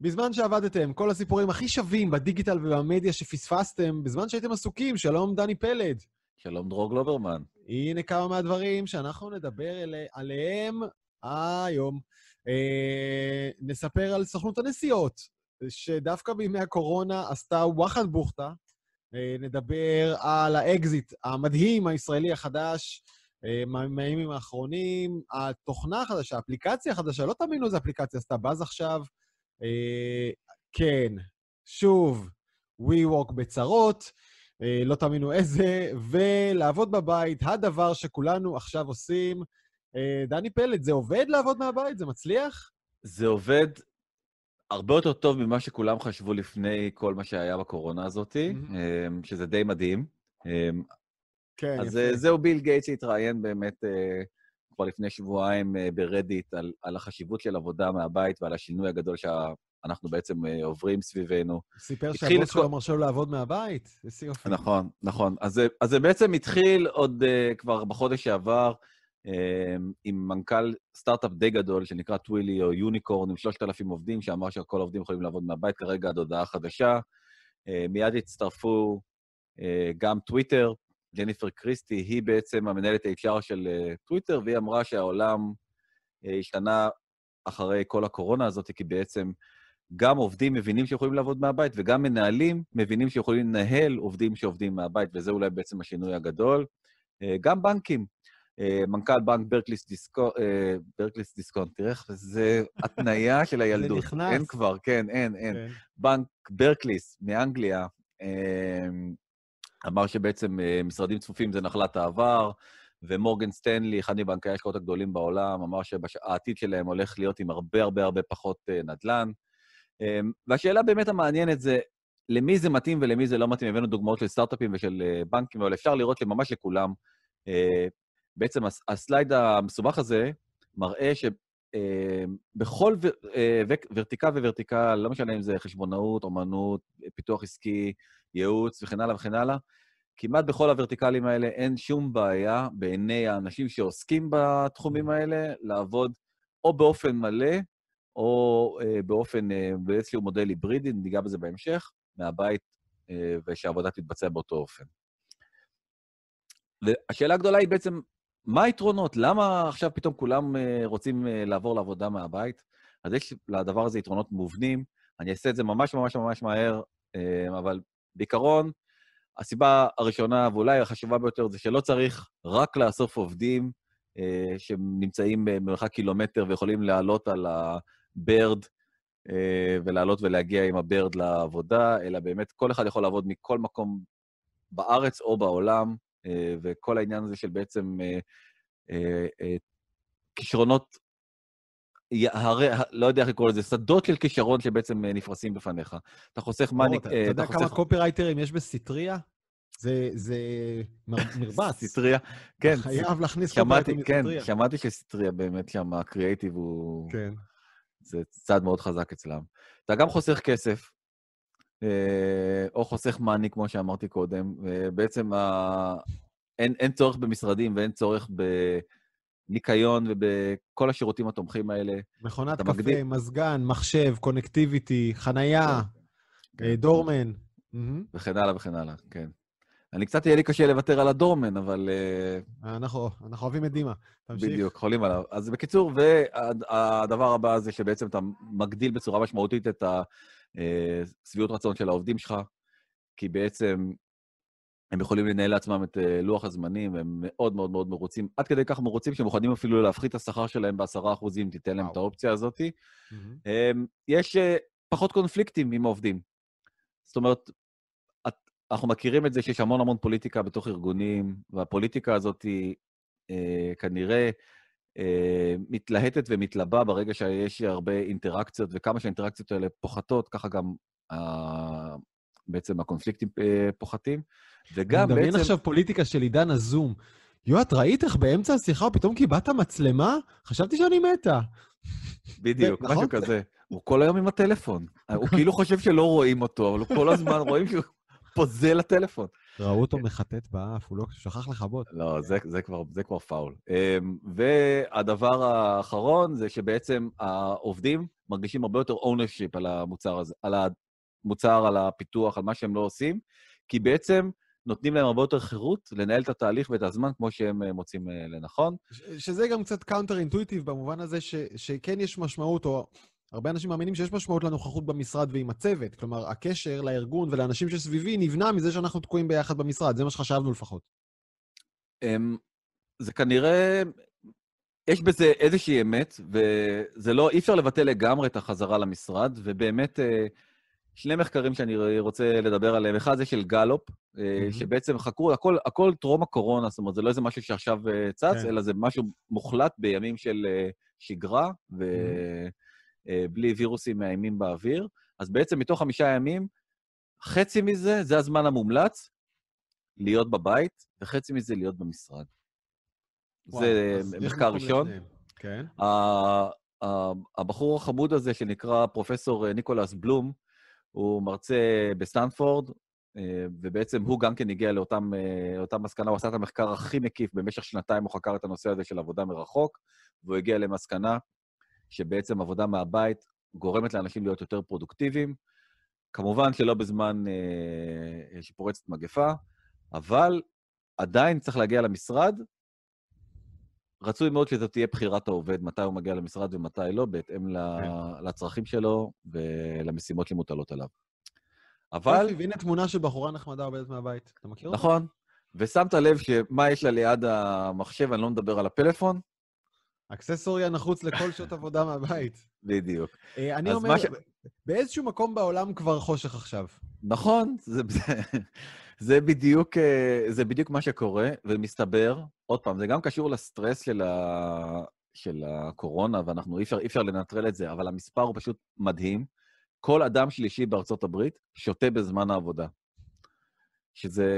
בזמן שעבדתם, כל הסיפורים הכי שווים בדיגיטל ובמדיה שפספסתם, בזמן שהייתם עסוקים, שלום דני פלד. שלום דרור גלוברמן. הנה כמה מהדברים שאנחנו נדבר עליהם היום. נספר על סוכנות הנסיעות, שדווקא בימי הקורונה עשתה וואחד בוכתה. נדבר על האקזיט המדהים הישראלי החדש, מהימים האחרונים, התוכנה החדשה, האפליקציה החדשה, לא תאמינו איזה אפליקציה עשתה באז עכשיו. כן, שוב, WeWork בצרות, לא תאמינו איזה, ולעבוד בבית, הדבר שכולנו עכשיו עושים. דני פלד, זה עובד לעבוד מהבית? זה מצליח? זה עובד הרבה יותר טוב ממה שכולם חשבו לפני כל מה שהיה בקורונה הזאת, שזה די מדהים. כן, אז יפה. זהו ביל גייטס שהתראיין באמת כבר לפני שבועיים ברדיט על החשיבות של עבודה מהבית ועל השינוי הגדול שאנחנו בעצם עוברים סביבנו. סיפר שהבוס שלו מרשה לעבוד מהבית? נכון, נכון. אז זה בעצם התחיל עוד כבר בחודש שעבר עם מנכ"ל סטארט-אפ די גדול שנקרא טוויליו, יוניקורן, עם 3,000 עובדים, שאמר שכל העובדים יכולים לעבוד מהבית, כרגע ההודעה חדשה. מיד הצטרפו גם טוויטר, ג'ניפר קריסטי, היא בעצם המנהלת ה-HR של טוויטר, והיא אמרה שהעולם השתנה אחרי כל הקורונה הזאת, כי בעצם גם עובדים מבינים שיכולים לעבוד מהבית, וגם מנהלים מבינים שיכולים לנהל עובדים שעובדים מהבית, וזה אולי בעצם השינוי הגדול. גם בנקים, מנכ"ל בנק ברקליס דיסקונט, תראה, זה התניה של הילדות. זה נכנס. אין כבר, כן, אין. בנק ברקליס מאנגליה, אמר שבעצם משרדים צפופים זה נחלת העבר, ומורגן סטנלי, אחד מבנקי ההשקעות הגדולים בעולם, אמר שהעתיד שלהם הולך להיות עם הרבה פחות נדל"ן. והשאלה באמת המעניינת זה, למי זה מתאים ולמי זה לא מתאים, הבאנו דוגמאות של סטארט-אפים ושל בנקים, אבל אפשר לראות ממש לכולם. בעצם הסלייד המסובך הזה מראה שבכל ורטיקה וורטיקה, לא משנה אם זה חשבונאות, אומנות, פיתוח עסקי, ייעוץ וכן הלאה וכן הלאה, כמעט בכל הוורטיקלים האלה אין שום בעיה בעיני האנשים שעוסקים בתחומים האלה לעבוד או באופן מלא או באופן, בעצם מודל היברידי, ניגע בזה בהמשך, מהבית ושהעבודה תתבצע באותו אופן. והשאלה הגדולה היא בעצם, מה היתרונות? למה עכשיו פתאום כולם רוצים לעבור לעבודה מהבית? אז יש לדבר הזה יתרונות מובנים, אני אעשה את זה ממש מהר, אבל בעיקרון, הסיבה הראשונה ואולי החשובה ביותר זה שלא צריך רק לאסוף עובדים שנמצאים במרחק קילומטר ויכולים לעלות על הברד ולעלות ולהגיע עם הברד לעבודה, אלא באמת כל אחד יכול לעבוד מכל מקום בארץ או בעולם, וכל העניין הזה של בעצם כישרונות, לא יודע איך לקרוא לזה, שדות של כישרון שבעצם נפרסים בפניך. אתה חוסך מה... אתה יודע כמה קופירייטרים יש בסטריה? זה מרבץ. סטריה, כן. חייב להכניס קופירייטרים בסטריה. כן, שמעתי שסטריה באמת שם, הקריאייטיב הוא... כן. זה צעד מאוד חזק אצלם. אתה גם חוסך כסף, או חוסך מאני, כמו שאמרתי קודם. בעצם אין צורך במשרדים ואין צורך ב... ניקיון ובכל השירותים התומכים האלה. מכונת קפה, מזגן, מחשב, קונקטיביטי, חנייה, דורמן. וכן הלאה וכן הלאה, כן. אני קצת יהיה לי קשה לוותר על הדורמן, אבל... אנחנו אוהבים את דימה, תמשיך. בדיוק, חולים עליו. אז בקיצור, והדבר הבא זה שבעצם אתה מגדיל בצורה משמעותית את הסביעות רצון של העובדים שלך, כי בעצם... הם יכולים לנהל לעצמם את לוח הזמנים, והם מאוד מרוצים, עד כדי כך מרוצים שמוכנים אפילו להפחית את השכר שלהם ב10%, תיתן להם את האופציה הזאת. יש פחות קונפליקטים עם העובדים. זאת אומרת, אנחנו מכירים את זה שיש המון פוליטיקה בתוך ארגונים, והפוליטיקה הזאת כנראה מתלהטת ומתלבה ברגע שיש הרבה אינטראקציות, וכמה שהאינטראקציות האלה פוחתות, ככה גם בעצם הקונפליקטים פוחתים. וגם בעצם... מדמיין עכשיו פוליטיקה של עידן הזום. יואט, ראית איך באמצע השיחה, פתאום קיבלת מצלמה? חשבתי שאני מתה. בדיוק, משהו כזה. הוא כל היום עם הטלפון. הוא כאילו חושב שלא רואים אותו, אבל כל הזמן רואים שהוא פוזל לטלפון. ראו אותו מחטט באף, הוא לא שכח לחבות. לא, זה כבר פאול. והדבר האחרון זה שבעצם העובדים מרגישים הרבה יותר ownership על המוצר הזה, על המוצר, על הפיתוח, על מה שהם לא עושים, כי בעצם נותנים להם הרבה יותר חירות לנהל את התהליך ואת הזמן כמו שהם מוצאים לנכון. שזה גם קצת קאונטר אינטואיטיב במובן הזה שכן יש משמעות, או הרבה אנשים מאמינים שיש משמעות לנוכחות במשרד ועם הצוות, כלומר הקשר לארגון ולאנשים שסביבי נבנה מזה שאנחנו תקועים ביחד במשרד, זה מה שחשבנו לפחות. זה כנראה, יש בזה איזושהי אמת, וזה לא, אי אפשר לבטל לגמרי את החזרה למשרד, ובאמת שני מחקרים שאני רוצה לדבר עליהם, אחד זה של גלופ, שבעצם חקרו, הכל טרום הקורונה, זאת אומרת, זה לא איזה משהו שעכשיו צץ, אלא זה משהו מוחלט בימים של שגרה, ובלי וירוסים מאיימים באוויר, אז בעצם מתוך 5 ימים, חצי מזה, זה הזמן המומלץ, להיות בבית, וחצי מזה להיות במשרד. זה מחקר ראשון. כן. הבחור החמוד הזה שנקרא פרופסור ניקולס בלום, הוא מרצה בסטנפורד, ובעצם הוא גם כן הגיע לאותה מסקנה, הוא עשה את המחקר הכי מקיף, במשך 2 הוא חקר את הנושא הזה של עבודה מרחוק, והוא הגיע למסקנה שבעצם עבודה מהבית גורמת לאנשים להיות יותר פרודוקטיביים, כמובן שלא בזמן שפורצת מגפה, אבל עדיין צריך להגיע למשרד, רצוי מאוד שזו תהיה בחירת העובד, מתי הוא מגיע למשרד ומתי לא, בהתאם לצרכים שלו ולמשימות שמוטלות עליו. אבל... הנה תמונה שבחורה נחמדה עובדת מהבית, אתה מכיר אותה? נכון, ושמת לב שמה יש לה ליד המחשב, אני לא מדבר על הפלאפון. אקססוריה נחוץ לכל שעות עבודה מהבית. בדיוק. אני אומר, באיזשהו מקום בעולם כבר חושך עכשיו. נכון, זה בדיוק מה שקורה, ומסתבר, עוד פעם, זה גם קשור לסטרס של הקורונה, ואנחנו אי אפשר לנטרל את זה, אבל המספר הוא פשוט מדהים. כל אדם שלישי בארצות הברית שותה בזמן העבודה. שזה...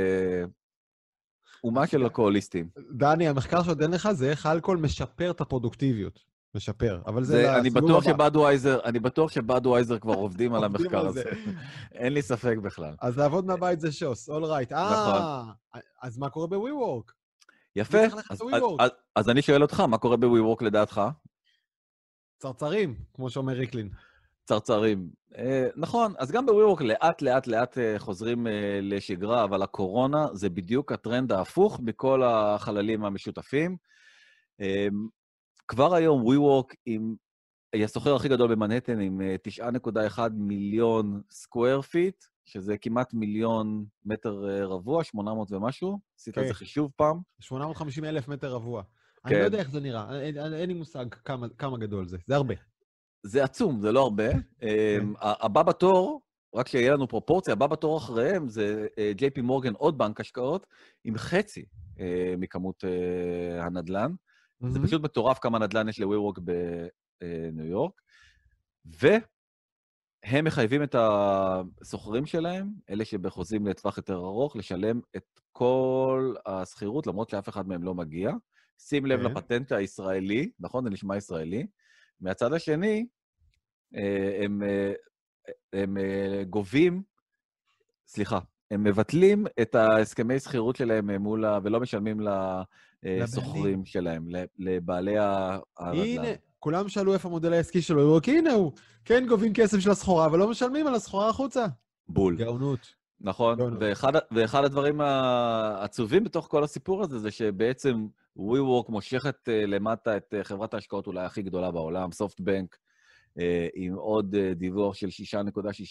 אומה של אלכוהוליסטים. דני, המחקר שעוד אין לך זה איך האלכוהול משפר את הפרודוקטיביות. משפר, אבל זה... אני בטוח שבאדו אייזר כבר עובדים על המחקר הזה. אין לי ספק בכלל. אז לעבוד מהבית זה שוס, all right. נכון. אז מה קורה ב-WeWork? יפה. אז אני שואל אותך, מה קורה ב-WeWork לדעתך? צרצרים, כמו שאומר ריקלין. צרצרים. נכון, אז גם ב-WeWork לאט חוזרים לשגרה, אבל הקורונה זה בדיוק הטרנד ההפוך בכל החללים המשותפים. כבר היום WeWork היא הסוחר הכי גדול במנהטן עם 9.1 מיליון סקואר פיט, שזה כמעט מיליון מטר רבוע, 800 ומשהו, עשית על זה חישוב פעם. 850 אלף מטר רבוע. אני לא יודע איך זה נראה, אין לי מושג כמה גדול זה, זה הרבה. זה עצום, זה לא הרבה. הבא בתור, רק שיהיה לנו פרופורציה, הבא בתור אחריהם זה ג'יי פי מורגן, עוד בנק השקעות, עם חצי מכמות הנדלן. זה פשוט מטורף כמה נדלן יש ל-WeWork בניו יורק, והם מחייבים את הסוחרים שלהם, אלה שבחוזים לטווח יותר ארוך, לשלם את כל הסחירות, למרות שאף אחד מהם לא מגיע. שים לב לפטנט הישראלי, נכון? זה נשמע ישראלי. מהצד השני, הם גובים, סליחה, הם מבטלים את ההסכמי סחירות שלהם מול, ולא משלמים לסוחרים שלהם, לבעלי הרדל"ן. הנה, כולם שאלו איפה המודל העסקי שלו, ואומרו, כי הנה הוא, כן גובים כסף של הסחורה, אבל לא משלמים על הסחורה החוצה. בול. גאונות. נכון, ואחד הדברים העצובים בתוך כל הסיפור הזה, זה שבעצם WeWork מושכת למטה את חברת ההשקעות אולי הכי גדולה בעולם, SoftBank, עם עוד דיווח של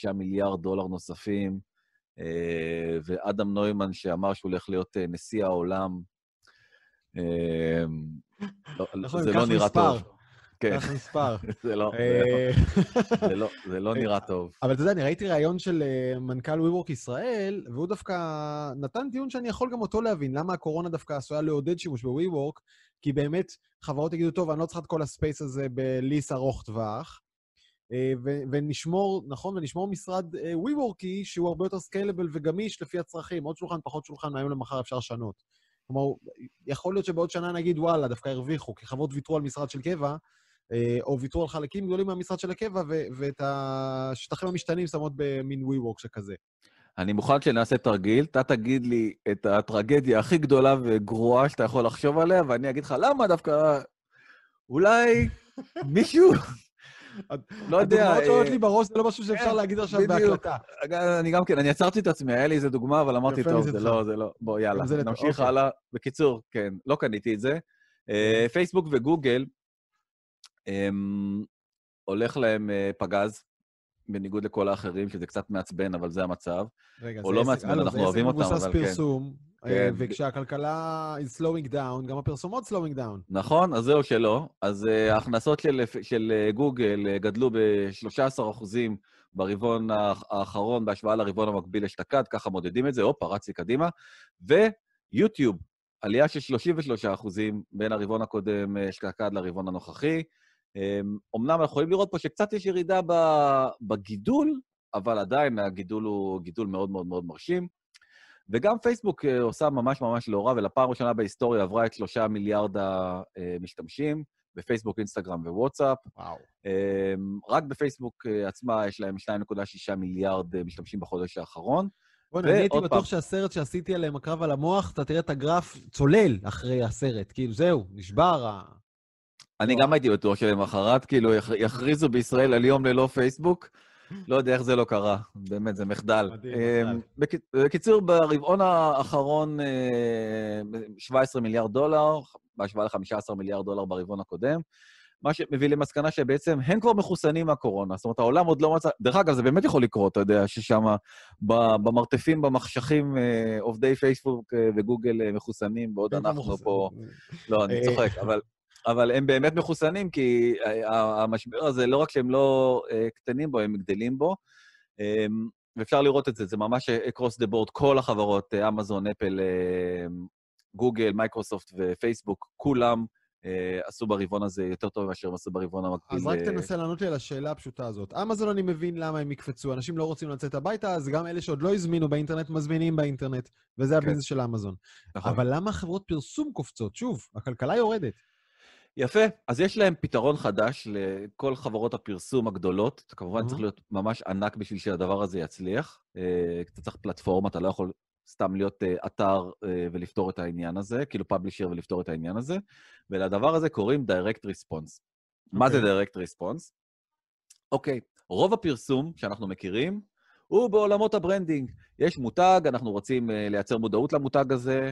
6.6 מיליארד דולר נוספים, ואדם נוימן שאמר שהוא הולך להיות נשיא העולם, זה לא נראה טוב. כך מספר. זה לא נראה טוב. אבל אתה יודע, אני ראיתי ראיון של מנכ"ל WeWork ישראל, והוא דווקא נתן דיון שאני יכול גם אותו להבין, למה הקורונה דווקא עשויה לעודד שימוש ב-WeWork, כי באמת חברות יגידו, טוב, אני לא צריכה את כל הספייס הזה בליס ארוך טווח, ונשמור, נכון, ונשמור משרד WeWorkי, שהוא הרבה יותר סקיילבל וגמיש לפי הצרכים, עוד שולחן, פחות שולחן, מהיום למחר אפשר לשנות. כלומר, יכול להיות שבעוד שנה נגיד, וואלה, דווקא הרוויחו, כי חברות ויתרו על משרד של קבע, או ויתרו על חלקים גדולים מהמשרד של הקבע, ואת השטחים המשתנים שמות במין WeWork שכזה. אני מוכן שנעשה תרגיל, אתה תגיד לי את הטרגדיה הכי גדולה וגרועה שאתה יכול לחשוב עליה, ואני אגיד לך, למה דווקא אולי מישהו... הדוגמאות שעולות לי בראש זה לא משהו שאפשר להגיד עכשיו בהקלטה. אני גם כן, אני עצרתי את עצמי, היה לי איזה דוגמה, אבל אמרתי, טוב, זה לא, זה לא, בוא, יאללה, נמשיך הלאה. בקיצור, כן, לא קניתי את זה. פייסבוק וגוגל, הולך להם פגז, בניגוד לכל האחרים, שזה קצת מעצבן, אבל זה המצב. או לא מעצבן, אנחנו אוהבים אותם, אבל כן. זה מבוסס פרסום, וכשהכלכלה is slowing down, גם הפרסומות slowing down. נכון, אז זהו שלא. אז ההכנסות של גוגל גדלו ב-13% ברבעון האחרון, בהשוואה לרבעון המקביל אשתקד, ככה מודדים את זה, הופה, רצי קדימה. ויוטיוב, עלייה של 33% בין הרבעון הקודם אשתקד לרבעון הנוכחי. אמנם אנחנו יכולים לראות פה שקצת יש ירידה בגידול, אבל עדיין הגידול הוא גידול מאוד מאוד מאוד מרשים. וגם פייסבוק עושה ממש ממש לא רע, ולפעם ראשונה בהיסטוריה עברה את 3 מיליארד המשתמשים, בפייסבוק, אינסטגרם ווואטסאפ. וואו. רק בפייסבוק עצמה יש להם 2.6 מיליארד משתמשים בחודש האחרון. בואו, אני הייתי בטוח שהסרט שעשיתי עליהם הקרב על המוח, אתה תראה את הגרף צולל אחרי הסרט, כאילו זהו, נשבר אני גם הייתי בטוח שלמחרת, כאילו, יכריזו בישראל על יום ללא פייסבוק. לא יודע איך זה לא קרה. באמת, זה מחדל. בקיצור, ברבעון האחרון, 17 מיליארד דולר, בהשוואה ל-15 מיליארד דולר ברבעון הקודם, מה שמביא למסקנה שבעצם הם כבר מחוסנים מהקורונה. זאת אומרת, העולם עוד לא מצא... דרך אגב, זה באמת יכול לקרות, אתה יודע, ששם במרתפים, במחשכים, עובדי פייסבוק וגוגל מחוסנים, בעוד אנחנו פה... לא, אני צוחק, אבל הם באמת מחוסנים, כי המשבר הזה, לא רק שהם לא קטנים בו, הם גדלים בו, ואפשר לראות את זה, זה ממש across the board, כל החברות, אמזון, אפל, גוגל, מייקרוסופט ופייסבוק, כולם עשו ברבעון הזה יותר טוב מאשר הם עשו ברבעון המקביל. אז רק תנסה לענות לי על השאלה הפשוטה הזאת. אמזון, אני מבין למה הם יקפצו, אנשים לא רוצים לצאת הביתה, אז גם אלה שעוד לא הזמינו באינטרנט, מזמינים באינטרנט, וזה הביזנס של אמזון. אבל למה חברות פרסום קופצות? שוב, הכלכלה יורדת. יפה, אז יש להם פתרון חדש לכל חברות הפרסום הגדולות, אתה כמובן צריך להיות ממש ענק בשביל שהדבר הזה יצליח, אתה צריך פלטפורמה, אתה לא יכול סתם להיות אתר ולפתור את העניין הזה, כאילו פאבלישר ולפתור את העניין הזה, ולדבר הזה קוראים direct response. מה זה direct response? אוקיי, רוב הפרסום שאנחנו מכירים הוא בעולמות הברנדינג, יש מותג, אנחנו רוצים לייצר מודעות למותג הזה,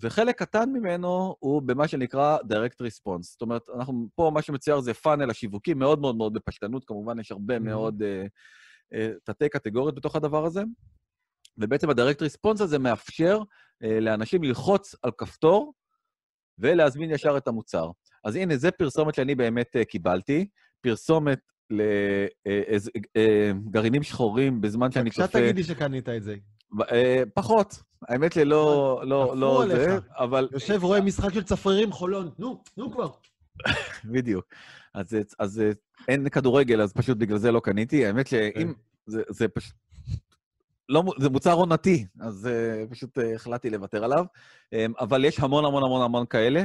וחלק קטן ממנו הוא במה שנקרא direct response. זאת אומרת, אנחנו פה מה שמצייר זה פאנל השיווקי, מאוד מאוד מאוד בפשטנות, כמובן יש הרבה מאוד תתי קטגוריות בתוך הדבר הזה, ובעצם ה-direct response הזה מאפשר לאנשים ללחוץ על כפתור ולהזמין ישר את המוצר. אז הנה, זה פרסומת שאני באמת קיבלתי, פרסומת לגרעינים שחורים בזמן שאני קופה... כשאתה תגידי שקנית את זה. פחות, האמת לי לא זה, אבל... יושב רואה משחק של צפרירים חולון, נו כבר. בדיוק. אז אין כדורגל, אז פשוט בגלל זה לא קניתי, האמת שאם זה פשוט... זה מוצר עונתי, אז פשוט החלטתי לוותר עליו, אבל יש המון המון המון המון כאלה,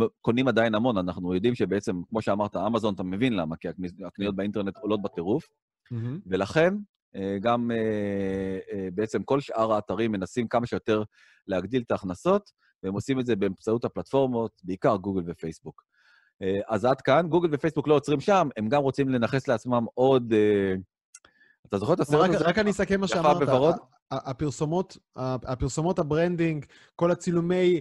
וקונים עדיין המון, אנחנו יודעים שבעצם, כמו שאמרת, אמזון, אתה מבין למה, כי הקניות באינטרנט עולות בטירוף, ולכן... גם בעצם כל שאר האתרים מנסים כמה שיותר להגדיל את ההכנסות, והם עושים את זה באמצעות הפלטפורמות, בעיקר גוגל ופייסבוק. אז עד כאן, גוגל ופייסבוק לא עוצרים שם, הם גם רוצים לנחס לעצמם עוד... אתה זוכר את הסרט הזה? רק אני אסכם מה שאמרת. הפרסומות הברנדינג, כל הצילומי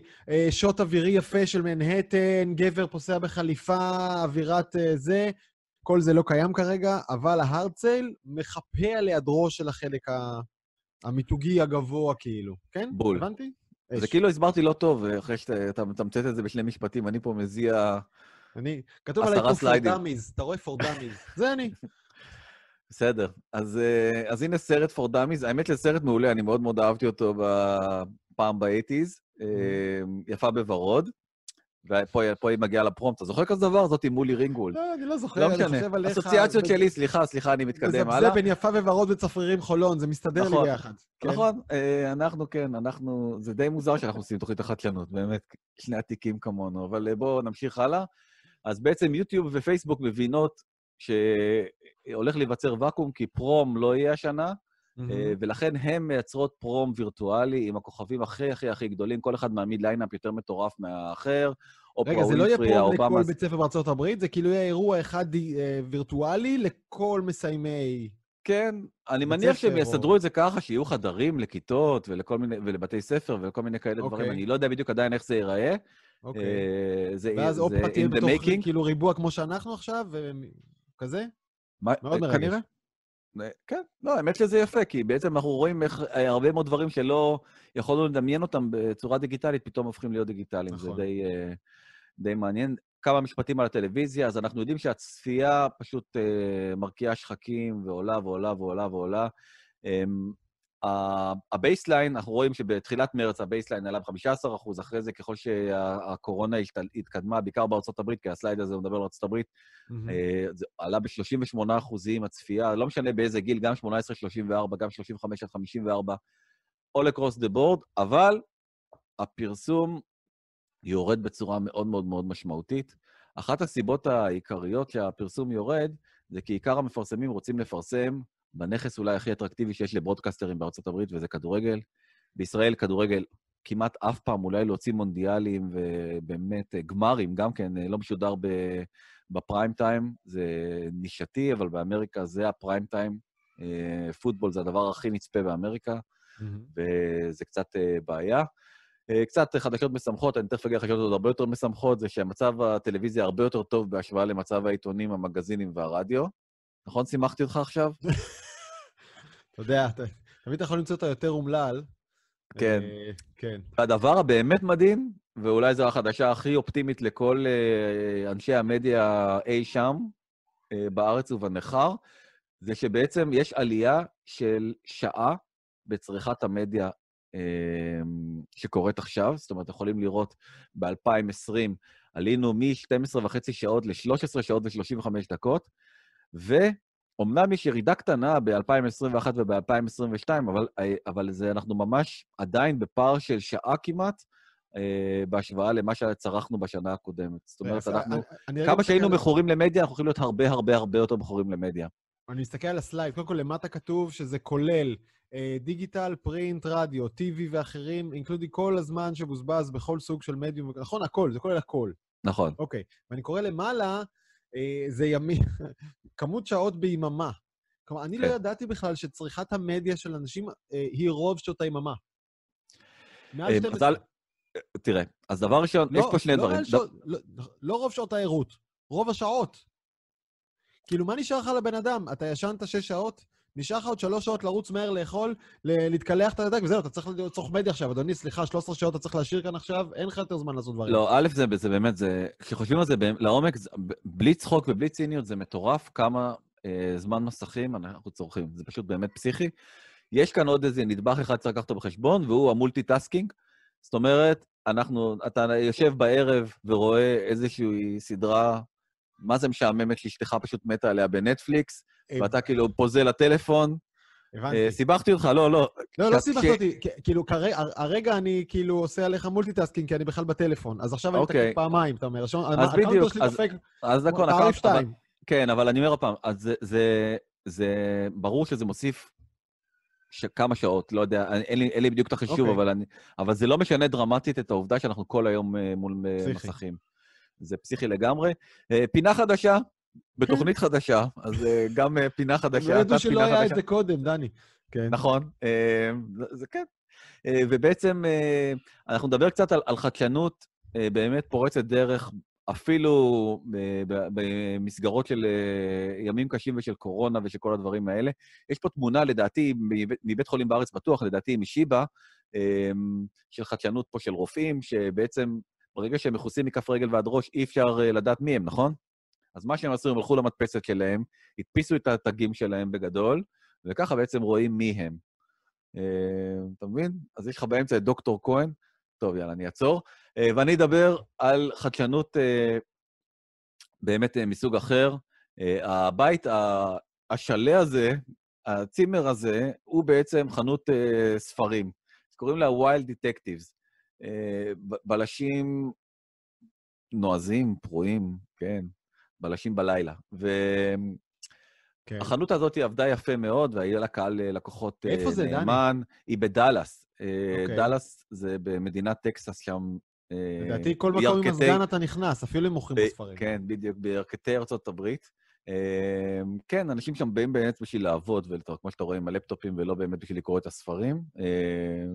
שוט אווירי יפה של מנהטן, גבר פוסע בחליפה, אווירת זה... כל זה לא קיים כרגע, אבל ההרצל מחפה על היעדרו של החלק המיתוגי הגבוה כאילו, כן? בול. הבנתי? זה כאילו הסברתי לא טוב, אחרי שאתה מצמצת את זה בשני משפטים, אני פה מזיע... אני, כתוב עליי פה פורדמיז, אתה רואה פורדמיז, זה אני. בסדר, אז הנה סרט פורדמיז, האמת לסרט מעולה, אני מאוד מאוד אהבתי אותו בפעם ב-80s, יפה בוורוד. ופה היא מגיעה לפרומפט. אתה זוכר כזה דבר? זאת עם מולי רינגולד. לא, אני לא זוכר, אני חושב עליך... אסוציאציות שלי, סליחה, אני מתקדם הלאה. זה בין יפה וורוד וצפרירים חולון, זה מסתדר לי ביחד. נכון, אנחנו כן, אנחנו... זה די מוזר שאנחנו עושים תוכנית החדשנות, באמת, שני עתיקים כמונו, אבל בואו נמשיך הלאה. אז בעצם יוטיוב ופייסבוק מבינות שהולך להיווצר ואקום, כי פרום לא יהיה השנה, ולכן הן מייצרות פרום וירטואלי עם הכוכבים הכי הכי הכי גדולים, כל אחד מעמיד ליינאפ יותר מטורף מהאחר, רגע, זה לא יהיה פרוב לכל בית ספר בארצות הברית, זה כאילו יהיה אירוע אחד וירטואלי לכל מסיימי... כן, אני מניח שהם יסדרו את זה ככה, שיהיו חדרים לכיתות ולבתי ספר ולכל מיני כאלה דברים, אני לא יודע בדיוק עדיין איך זה ייראה. ואז אופרה תהיה בתוך כאילו ריבוע כמו שאנחנו עכשיו, כזה? מאוד מרגש. כן, לא, האמת שזה יפה, כי בעצם אנחנו רואים איך הרבה מאוד דברים שלא יכולנו לדמיין אותם בצורה דיגיטלית, פתאום הופכים להיות דיגיטליים, זה די מעניין. כמה משפטים על הטלוויזיה, אז אנחנו יודעים שהצפייה פשוט מרקיעה שחקים ועולה ועולה ועולה ועולה. הבייסליין, אנחנו רואים שבתחילת מרץ הבייסליין עלה ב-15%, אחרי זה ככל שהקורונה התקדמה, בעיקר בארצות הברית, כי הסלייד הזה מדבר על ארצות הברית, זה עלה ב-38% הצפייה, לא משנה באיזה גיל, גם 18-34, גם 35-54, all across the board, אבל הפרסום יורד בצורה מאוד מאוד מאוד משמעותית. אחת הסיבות העיקריות שהפרסום יורד, זה כי עיקר המפרסמים רוצים לפרסם בנכס אולי הכי אטרקטיבי שיש לברודקסטרים בארצות הברית, וזה כדורגל. בישראל כדורגל כמעט אף פעם, אולי להוציא מונדיאלים ובאמת גמרים, גם כן לא משודר בפריים טיים, זה נישתי, אבל באמריקה זה הפריים טיים. פוטבול זה הדבר הכי נצפה באמריקה, וזה קצת בעיה. קצת חדשות משמחות, אני תכף אגיע חדשות עוד הרבה יותר משמחות, זה שהמצב הטלוויזיה הרבה יותר טוב בהשוואה למצב העיתונים, המגזינים והרדיו. נכון? שימחתי אותך עכשיו? אתה יודע, תמיד אתה יכול למצוא אותה יותר אומלל. כן. כן. הדבר הבאמת מדהים, ואולי זו החדשה הכי אופטימית לכל אנשי המדיה אי שם, בארץ ובנכר, זה שבעצם יש עלייה של שעה בצריכת המדיה שקורית עכשיו, זאת אומרת, יכולים לראות ב-2020, עלינו מ-12.5 שעות ל-13 שעות ו-35 דקות, ואומנם יש ירידה קטנה ב-2021 וב-2022, אבל זה, אנחנו ממש עדיין בפער של שעה כמעט, בהשוואה למה שצרכנו בשנה הקודמת. זאת אומרת, אנחנו, כמה שהיינו מכורים למדיה, אנחנו יכולים להיות הרבה הרבה הרבה יותר מכורים למדיה. אני מסתכל על הסלייד, קודם כל למטה כתוב שזה כולל דיגיטל, פרינט, רדיו, טיווי ואחרים, אינקלודי כל הזמן שבוזבז בכל סוג של מדיום, נכון? הכל, זה כולל הכל. נכון. אוקיי, ואני קורא למעלה, זה ימי, כמות שעות ביממה. כלומר, אני לא ידעתי בכלל שצריכת המדיה של אנשים היא רוב שעות היממה. תראה, אז דבר ראשון, יש פה שני דברים. לא רוב שעות העירות, רוב השעות. כאילו, מה נשאר לך לבן אדם? אתה ישנת 6 שעות? נשאר לך עוד 3 שעות לרוץ מהר, לאכול, להתקלח את הדק, וזהו, אתה צריך לצורך מדיה עכשיו, אדוני, סליחה, 13 שעות אתה צריך להשאיר כאן עכשיו, אין לך יותר זמן לעשות דברים. לא, א', זה באמת, כשחושבים על זה לעומק, בלי צחוק ובלי ציניות, זה מטורף כמה זמן מסכים אנחנו צורכים, זה פשוט באמת פסיכי. יש כאן עוד איזה נדבך אחד צריך לקחת בחשבון, והוא המולטיטאסקינג, זאת אומרת, אתה יושב בערב ורואה איזושהי סדרה, מה זה משעממת שאשתך פשוט מתה עליה בנטפליקס, ואתה כאילו פוזל לטלפון. הבנתי. סיבכתי אותך, לא, לא. לא, לא סיבכת אותי. כאילו, הרגע אני כאילו עושה עליך מולטיטאסקינג, כי אני בכלל בטלפון. אז עכשיו אני מתקן פעמיים, אתה אומר. אז בדיוק. אז נכון, תעריף 2. כן, אבל אני אומר הפעם, אז זה ברור שזה מוסיף כמה שעות, לא יודע, אין לי בדיוק את החישוב, אבל זה לא משנה דרמטית את העובדה שאנחנו כל היום מול מסכים. זה פסיכי לגמרי. פינה חדשה, בתוכנית חדשה, אז גם פינה חדשה. לא ידעו שלא היה את זה קודם, דני. נכון, זה כן. ובעצם אנחנו נדבר קצת על חדשנות באמת פורצת דרך, אפילו במסגרות של ימים קשים ושל קורונה ושל כל הדברים האלה. יש פה תמונה, לדעתי, מבית חולים בארץ בטוח, לדעתי משיבה, של חדשנות פה של רופאים, שבעצם ברגע שהם מכוסים מכף רגל ועד ראש, אי אפשר לדעת מי הם, נכון? אז מה שהם עשו, הם הלכו למדפסת שלהם, הדפיסו את התגים שלהם בגדול, וככה בעצם רואים מי הם. אתה מבין? אז יש לך באמצע את דוקטור כהן, טוב, יאללה, אני אעצור, ואני אדבר על חדשנות באמת מסוג אחר. הבית השלה הזה, הצימר הזה, הוא בעצם חנות ספרים, קוראים לה Wild Detectives. בלשים נועזים, פרועים, כן, בלשים בלילה. והחנות הזאת היא עבדה יפה מאוד, והיא לקהל לקוחות נאמן. איפה זה, דני? היא בדלס. דלס זה במדינת טקסס, שם לדעתי, כל מקום עם הסגן אתה נכנס, אפילו אם מוכרים בספרים. כן, בדיוק, בירכתי ארצות הברית. כן, אנשים שם באים באמת בשביל לעבוד, וכמו שאתה רואה עם הלפטופים, ולא באמת בשביל לקרוא את הספרים.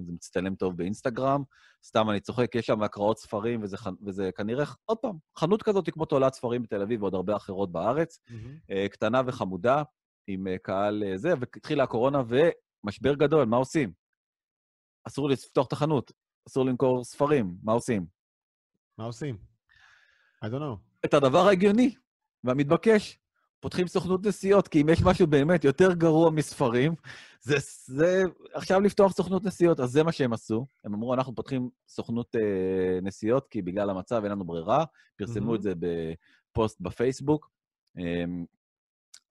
זה מצטלם טוב באינסטגרם. סתם, אני צוחק, יש שם הקראות ספרים, וזה כנראה, עוד פעם, חנות כזאת כמו תולעת ספרים בתל אביב, ועוד הרבה אחרות בארץ. קטנה וחמודה, עם קהל זה, והתחילה הקורונה, ומשבר גדול, מה עושים? אסור לפתוח את החנות. אסור למכור ספרים, מה עושים? מה עושים? I don't know. את הדבר ההגיוני והמתבקש, פותחים סוכנות נסיעות, כי אם יש משהו באמת יותר גרוע מספרים, זה עכשיו לפתוח סוכנות נסיעות, אז זה מה שהם עשו. הם אמרו, אנחנו פותחים סוכנות נסיעות, כי בגלל המצב אין לנו ברירה, פרסמו את זה בפוסט בפייסבוק,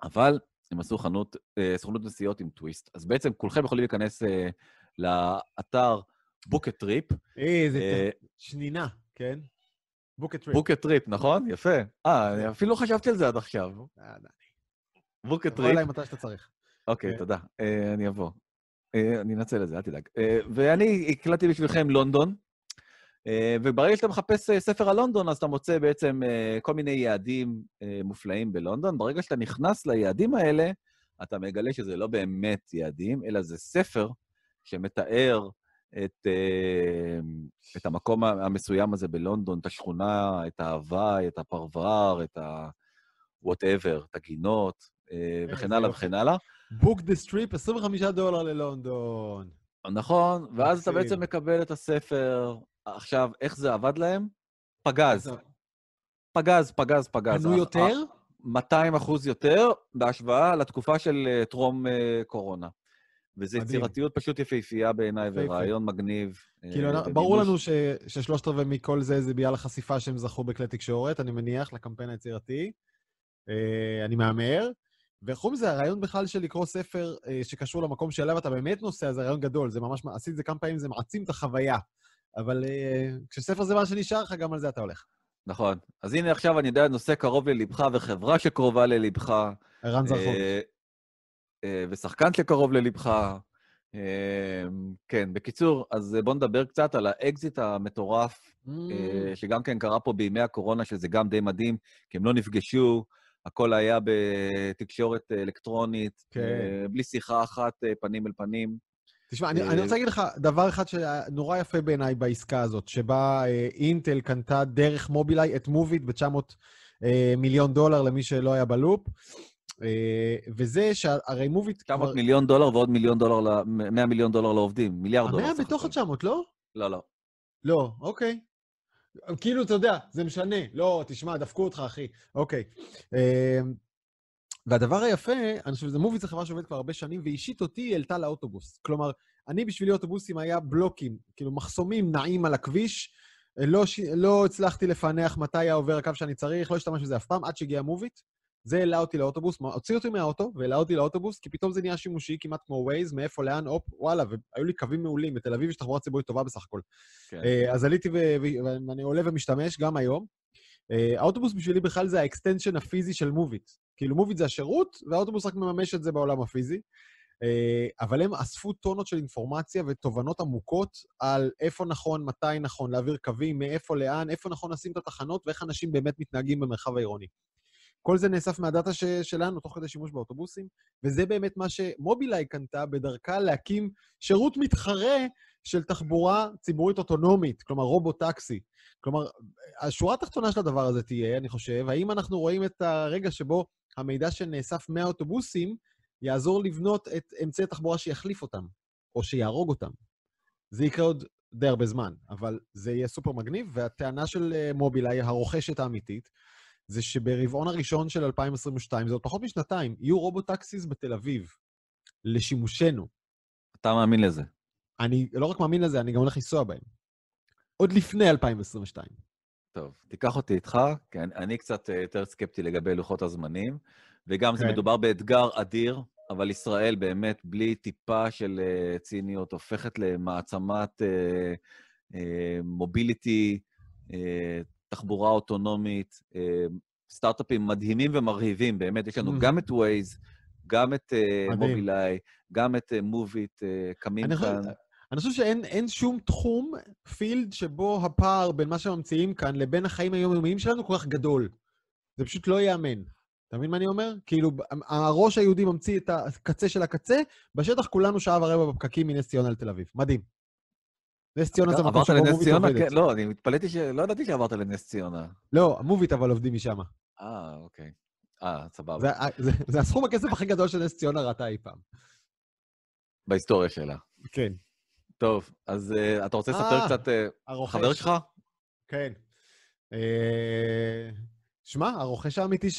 אבל הם עשו סוכנות נסיעות עם טוויסט. אז בעצם כולכם יכולים להיכנס לאתר, Book a Trip. איזה שנינה, כן? Book a Trip. Book a Trip, נכון? יפה. אני אפילו לא חשבתי על זה עד עכשיו. Book a Trip. תבוא אליי מתי שאתה צריך. אוקיי, תודה. אני אבוא. אני אנצל את זה, אל תדאג. ואני הקלטתי בשבילכם לונדון, וברגע שאתה מחפש ספר על לונדון, אז אתה מוצא בעצם כל מיני יעדים מופלאים בלונדון. ברגע שאתה נכנס ליעדים האלה, אתה מגלה שזה לא באמת יעדים, אלא זה ספר שמתאר את המקום המסוים הזה בלונדון, את השכונה, את האהבה, את הפרבר, את ה-whatever, את הגינות, וכן הלאה וכן הלאה. Book the Trip, $25 ללונדון. נכון, ואז אתה בעצם מקבל את הספר. עכשיו, איך זה עבד להם? פגז. ענו יותר? 200% יותר, בהשוואה לתקופה של טרום קורונה. וזו יצירתיות פשוט יפהפייה בעיניי, ורעיון מגניב. כאילו, ברור לנו ששלושת רבעי מכל זה, זה בגלל החשיפה שהם זכו בכלי תקשורת, אני מניח, לקמפיין היצירתי. אני מאמר. וחום זה הרעיון בכלל של לקרוא ספר שקשור למקום שאליו אתה באמת נוסע, זה רעיון גדול, זה ממש, עשית זה כמה פעמים, זה מעצים את החוויה. אבל כשספר זה מה שנשאר לך, גם על זה אתה הולך. נכון. אז הנה עכשיו אני יודע, נושא קרוב ללבך וחברה שקרובה ללבך. ערן זרחוב. ושחקן שקרוב ללבך. כן, בקיצור, אז בואו נדבר קצת על האקזיט המטורף, שגם כן קרה פה בימי הקורונה, שזה גם די מדהים, כי הם לא נפגשו, הכל היה בתקשורת אלקטרונית, בלי שיחה אחת, פנים אל פנים. תשמע, אני רוצה להגיד לך דבר אחד שנורא יפה בעיניי בעסקה הזאת, שבה אינטל קנתה דרך מובילאיי את מוביט ב$900 מיליון למי שלא היה בלופ, וזה שהרי מוביט... $900 מיליון ועוד $100 מיליון, $100 מיליון לעובדים, $1 מיליארד. המאה בתוך ה-900, לא? לא, לא. לא, אוקיי. כאילו, אתה יודע, זה משנה. לא, תשמע, דפקו אותך, אחי. אוקיי. והדבר היפה, אני חושב, זה מוביט זה חברה שעובד כבר הרבה שנים, ואישית אותי היא העלתה לאוטובוס. כלומר, אני בשבילי אוטובוסים היה בלוקים, כאילו מחסומים נעים על הכביש, לא הצלחתי לפענח מתי העובר הקו שאני צריך, לא השתמש בזה אף פעם, עד שהגיע מוביט. זה העלה אותי לאוטובוס, הוציא אותי מהאוטו, והעלה אותי לאוטובוס, כי פתאום זה נהיה שימושי כמעט כמו ווייז, מאיפה לאן, הופ, וואלה, והיו לי קווים מעולים, בתל אביב יש תחבורה ציבורית טובה בסך הכל. אז עליתי ואני עולה ומשתמש גם היום. האוטובוס בשבילי בכלל זה האקסטנשן הפיזי של מוביט. כאילו מוביט זה השירות, והאוטובוס רק מממש את זה בעולם הפיזי. אבל הם אספו טונות של אינפורמציה ותובנות עמוקות על איפה נכון, מתי נכון, להעביר קווים, מאיפה לאן, איפה נכון לשים את התחנות, ואיך אנשים באמת מתנהגים במרחב העירוני. כל זה נאסף מהדאטה שלנו, תוך כדי שימוש באוטובוסים, וזה באמת מה שמובילאיי קנתה בדרכה להקים שירות מתחרה של תחבורה ציבורית אוטונומית, כלומר רובוטקסי. כלומר, השורה התחתונה של הדבר הזה תהיה, אני חושב, האם אנחנו רואים את הרגע שבו המידע שנאסף מהאוטובוסים יעזור לבנות את אמצעי תחבורה שיחליף אותם, או שיהרוג אותם. זה יקרה עוד די הרבה זמן, אבל זה יהיה סופר מגניב, והטענה של מובילאיי, הרוכשת האמיתית, זה שברבעון הראשון של 2022, זה עוד פחות משנתיים, יהיו רובוטקסיס בתל אביב, לשימושנו. אתה מאמין לזה? אני לא רק מאמין לזה, אני גם הולך לנסוע בהם. עוד לפני 2022. טוב, תיקח אותי איתך, כי אני קצת יותר סקפטי לגבי לוחות הזמנים, וגם זה מדובר באתגר אדיר, אבל ישראל באמת בלי טיפה של ציניות, הופכת למעצמת מוביליטי, תחבורה אוטונומית, סטארט-אפים מדהימים ומרהיבים, באמת, יש לנו גם את Waze, גם את מובילאיי, גם את מוביט, קמים כאן. אני חושב שאין שום תחום, פילד, שבו הפער בין מה שממציאים כאן לבין החיים היומיומיים שלנו כל כך גדול. זה פשוט לא יאמן. אתה מבין מה אני אומר? כאילו, הראש היהודי ממציא את הקצה של הקצה, בשטח כולנו שעה ורבע בפקקים מנס ציונה לתל אביב. מדהים. נס ציונה זה מקום שבו מובית עובדת. לא, אני מתפלאתי שלא ידעתי שעברת לנס ציונה. לא, המובית אבל עובדים משם. אוקיי. סבבה. זה הסכום הכסף הכי גדול שנס ציונה ראתה אי פעם. בהיסטוריה שלה. כן. טוב, אז אתה רוצה לספר קצת חבר שלך? כן. שמע, הרוכש האמיתי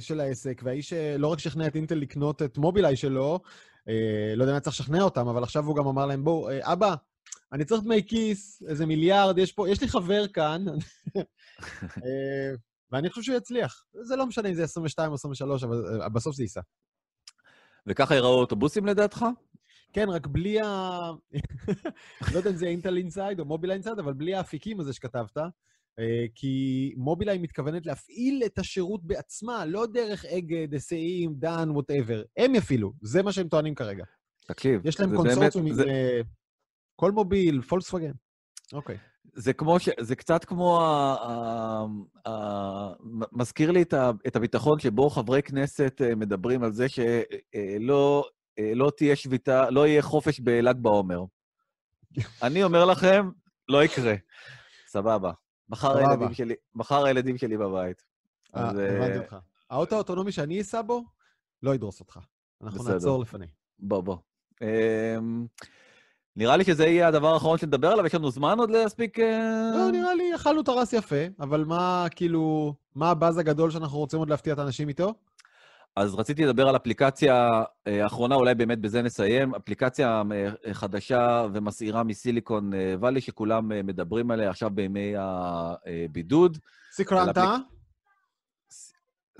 של העסק, והאיש שלא רק שכנע את אינטל לקנות את מובילאיי שלו, לא יודע מה צריך לשכנע אותם, אבל עכשיו הוא גם אמר להם, בואו, אבא, אני צריך דמי כיס, איזה מיליארד, יש לי חבר כאן, ואני חושב שהוא יצליח. זה לא משנה אם זה 22 או 23, אבל בסוף זה ייסע. וככה יראו אוטובוסים לדעתך? כן, רק בלי ה... לא יודע אם זה אינטל אינסייד או מובילאיי אינסייד, אבל בלי האפיקים הזה שכתבת, כי מובילאיי מתכוונת להפעיל את השירות בעצמה, לא דרך אגד, אסעים, דן, whatever. הם יפעילו, זה מה שהם טוענים כרגע. תקשיב. יש להם קונסורציום עם כל מוביל, פולקסווגן. אוקיי. זה קצת כמו... מזכיר לי את הביטחון שבו חברי כנסת מדברים על זה שלא... לא תהיה שביטה, לא יהיה חופש בל"ג בעומר. אני אומר לכם, לא יקרה. סבבה. מחר הילדים שלי בבית. הבנתי אותך. האוטו האוטונומי שאני אסע בו, לא ידרוס אותך. אנחנו נעצור לפני. בוא. נראה לי שזה יהיה הדבר האחרון שנדבר עליו, יש לנו זמן עוד להספיק... לא, נראה לי, אכלנו את הרס יפה, אבל מה, כאילו, מה הבאז הגדול שאנחנו רוצים עוד להפתיע את האנשים איתו? אז רציתי לדבר על אפליקציה האחרונה, אולי באמת בזה נסיים, אפליקציה חדשה ומסעירה מסיליקון ואלי, שכולם מדברים עליה עכשיו בימי הבידוד. סיקרנטה?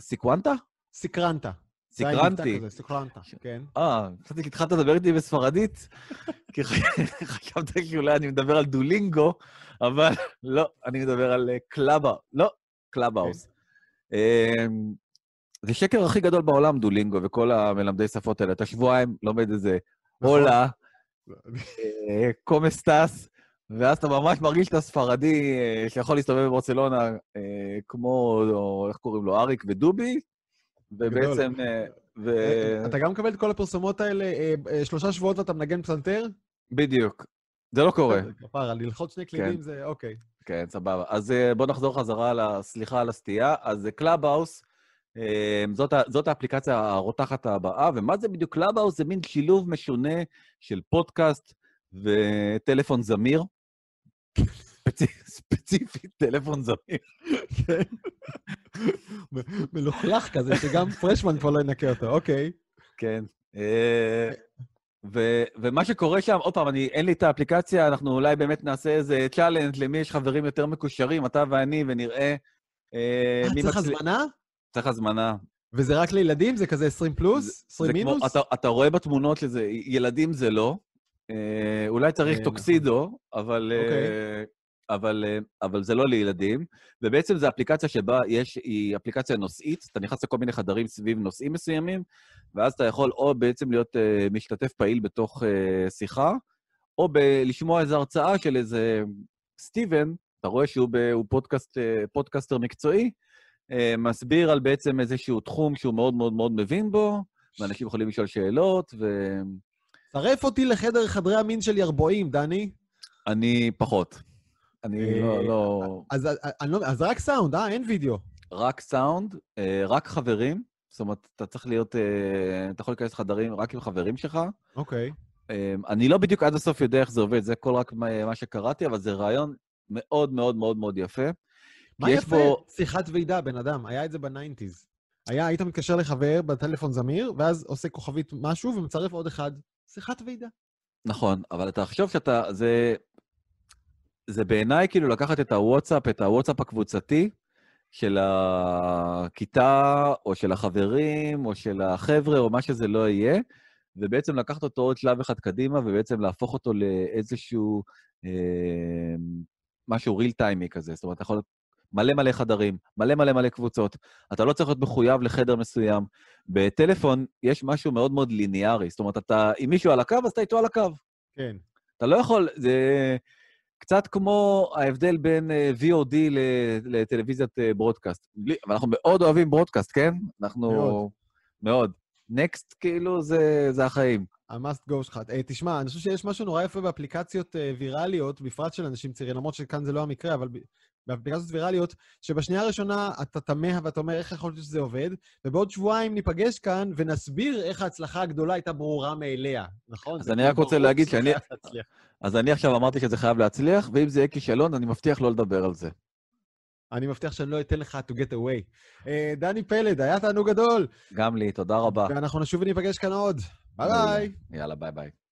סיקרנטה? סיקרנטה. סיקרנטי. סיקרנטה, כן. חשבתי, כי התחלת לדבר איתי בספרדית, כי חשבתי שאולי אני מדבר על דולינגו, אבל לא, אני מדבר על קלאבהאוס. זה שקר הכי גדול בעולם, דולינגו, וכל המלמדי שפות האלה. אתה שבועיים לומד איזה הולה, קומסטס, ואז אתה ממש מרגיש שאתה ספרדי שיכול להסתובב בברצלונה, כמו, איך קוראים לו, אריק ודובי, ובעצם... אתה גם מקבל את כל הפרסומות האלה, 3 שבועות ואתה מנגן פסנתר? בדיוק. זה לא קורה. כפרה, ללחוץ 2 קלידים זה אוקיי. כן, סבבה. אז בוא נחזור חזרה, סליחה על הסטייה. אז קלאבהאוס, זאת האפליקציה הרותחת הבאה, ומה זה בדיוק קלאבהאוס? זה מין שילוב משונה של פודקאסט וטלפון זמיר. ספציפית, טלפון זמיר. מלוכלך כזה, שגם פרשמן פה לא ינקה אותו, אוקיי. כן. ומה שקורה שם, עוד פעם, אין לי את האפליקציה, אנחנו אולי באמת נעשה איזה צ'אלנג' למי יש חברים יותר מקושרים, אתה ואני, ונראה... צריך הזמנה? צריך הזמנה. וזה רק לילדים? זה כזה 20 פלוס? 20 מינוס? אתה רואה בתמונות שזה, ילדים זה לא. אולי צריך טוקסידו, אבל זה לא לילדים. ובעצם זו אפליקציה שבה יש, היא אפליקציה נושאית, אתה נכנס לכל מיני חדרים סביב נושאים מסוימים, ואז אתה יכול או בעצם להיות משתתף פעיל בתוך שיחה, או לשמוע איזו הרצאה של איזה סטיבן, אתה רואה שהוא פודקאסטר מקצועי, מסביר על בעצם איזשהו תחום שהוא מאוד מאוד מאוד מבין בו, ואנשים יכולים לשאול שאלות, ו... תרף אותי לחדר חדרי המין של ירבועים, דני. אני פחות. אני לא... אז רק סאונד, אין וידאו. רק סאונד, רק חברים. זאת אומרת, אתה צריך להיות... אתה יכול להיכנס חדרים רק עם חברים שלך. אוקיי. אני לא בדיוק עד הסוף יודע איך זה עובד, זה כל רק מה שקראתי, אבל זה רעיון מאוד מאוד מאוד מאוד יפה. מה יפה? שיחת ועידה, בן אדם. היה את זה ב-90s. היית מתקשר לחבר בטלפון זמיר, ואז עושה כוכבית משהו ומצרף עוד אחד. שיחת ועידה. נכון, אבל אתה חשוב שאתה... זה בעיניי כאילו לקחת את הוואטסאפ, הקבוצתי של הכיתה, או של החברים, או של החבר'ה, או מה שזה לא יהיה, ובעצם לקחת אותו עוד שלב אחד קדימה, ובעצם להפוך אותו לאיזשהו... משהו ריל טיימי כזה. זאת אומרת, אתה יכול... מלא חדרים, מלא קבוצות, אתה לא צריך להיות מחויב לחדר מסוים. בטלפון יש משהו מאוד מאוד ליניארי, זאת אומרת, אם מישהו על הקו, אז אתה איתו על הקו. כן. אתה לא יכול, זה קצת כמו ההבדל בין VOD לטלוויזיית ברודקאסט. אבל אנחנו מאוד אוהבים ברודקאסט, כן? אנחנו... מאוד. מאוד. נקסט, כאילו, זה החיים. ה-must go שלך. תשמע, אני חושב שיש משהו נורא יפה באפליקציות ויראליות, בפרט של אנשים צעירים, למרות שכאן זה לא המקרה, אבל... באפליקציות ויראליות, שבשנייה הראשונה אתה תמה ואתה אומר איך יכול להיות שזה עובד, ובעוד שבועיים ניפגש כאן ונסביר איך ההצלחה הגדולה הייתה ברורה מאליה, נכון? אז אני רק רוצה להגיד שאני... אז אני עכשיו אמרתי שזה חייב להצליח, ואם זה יהיה כישלון, אני מבטיח לא לדבר על זה. אני מבטיח שאני לא אתן לך to get away. דני פלד, היה תענוג גדול. גם לי, תודה רבה. ואנחנו נשוב וניפגש כאן עוד. ביי ביי. יאללה, ביי ביי.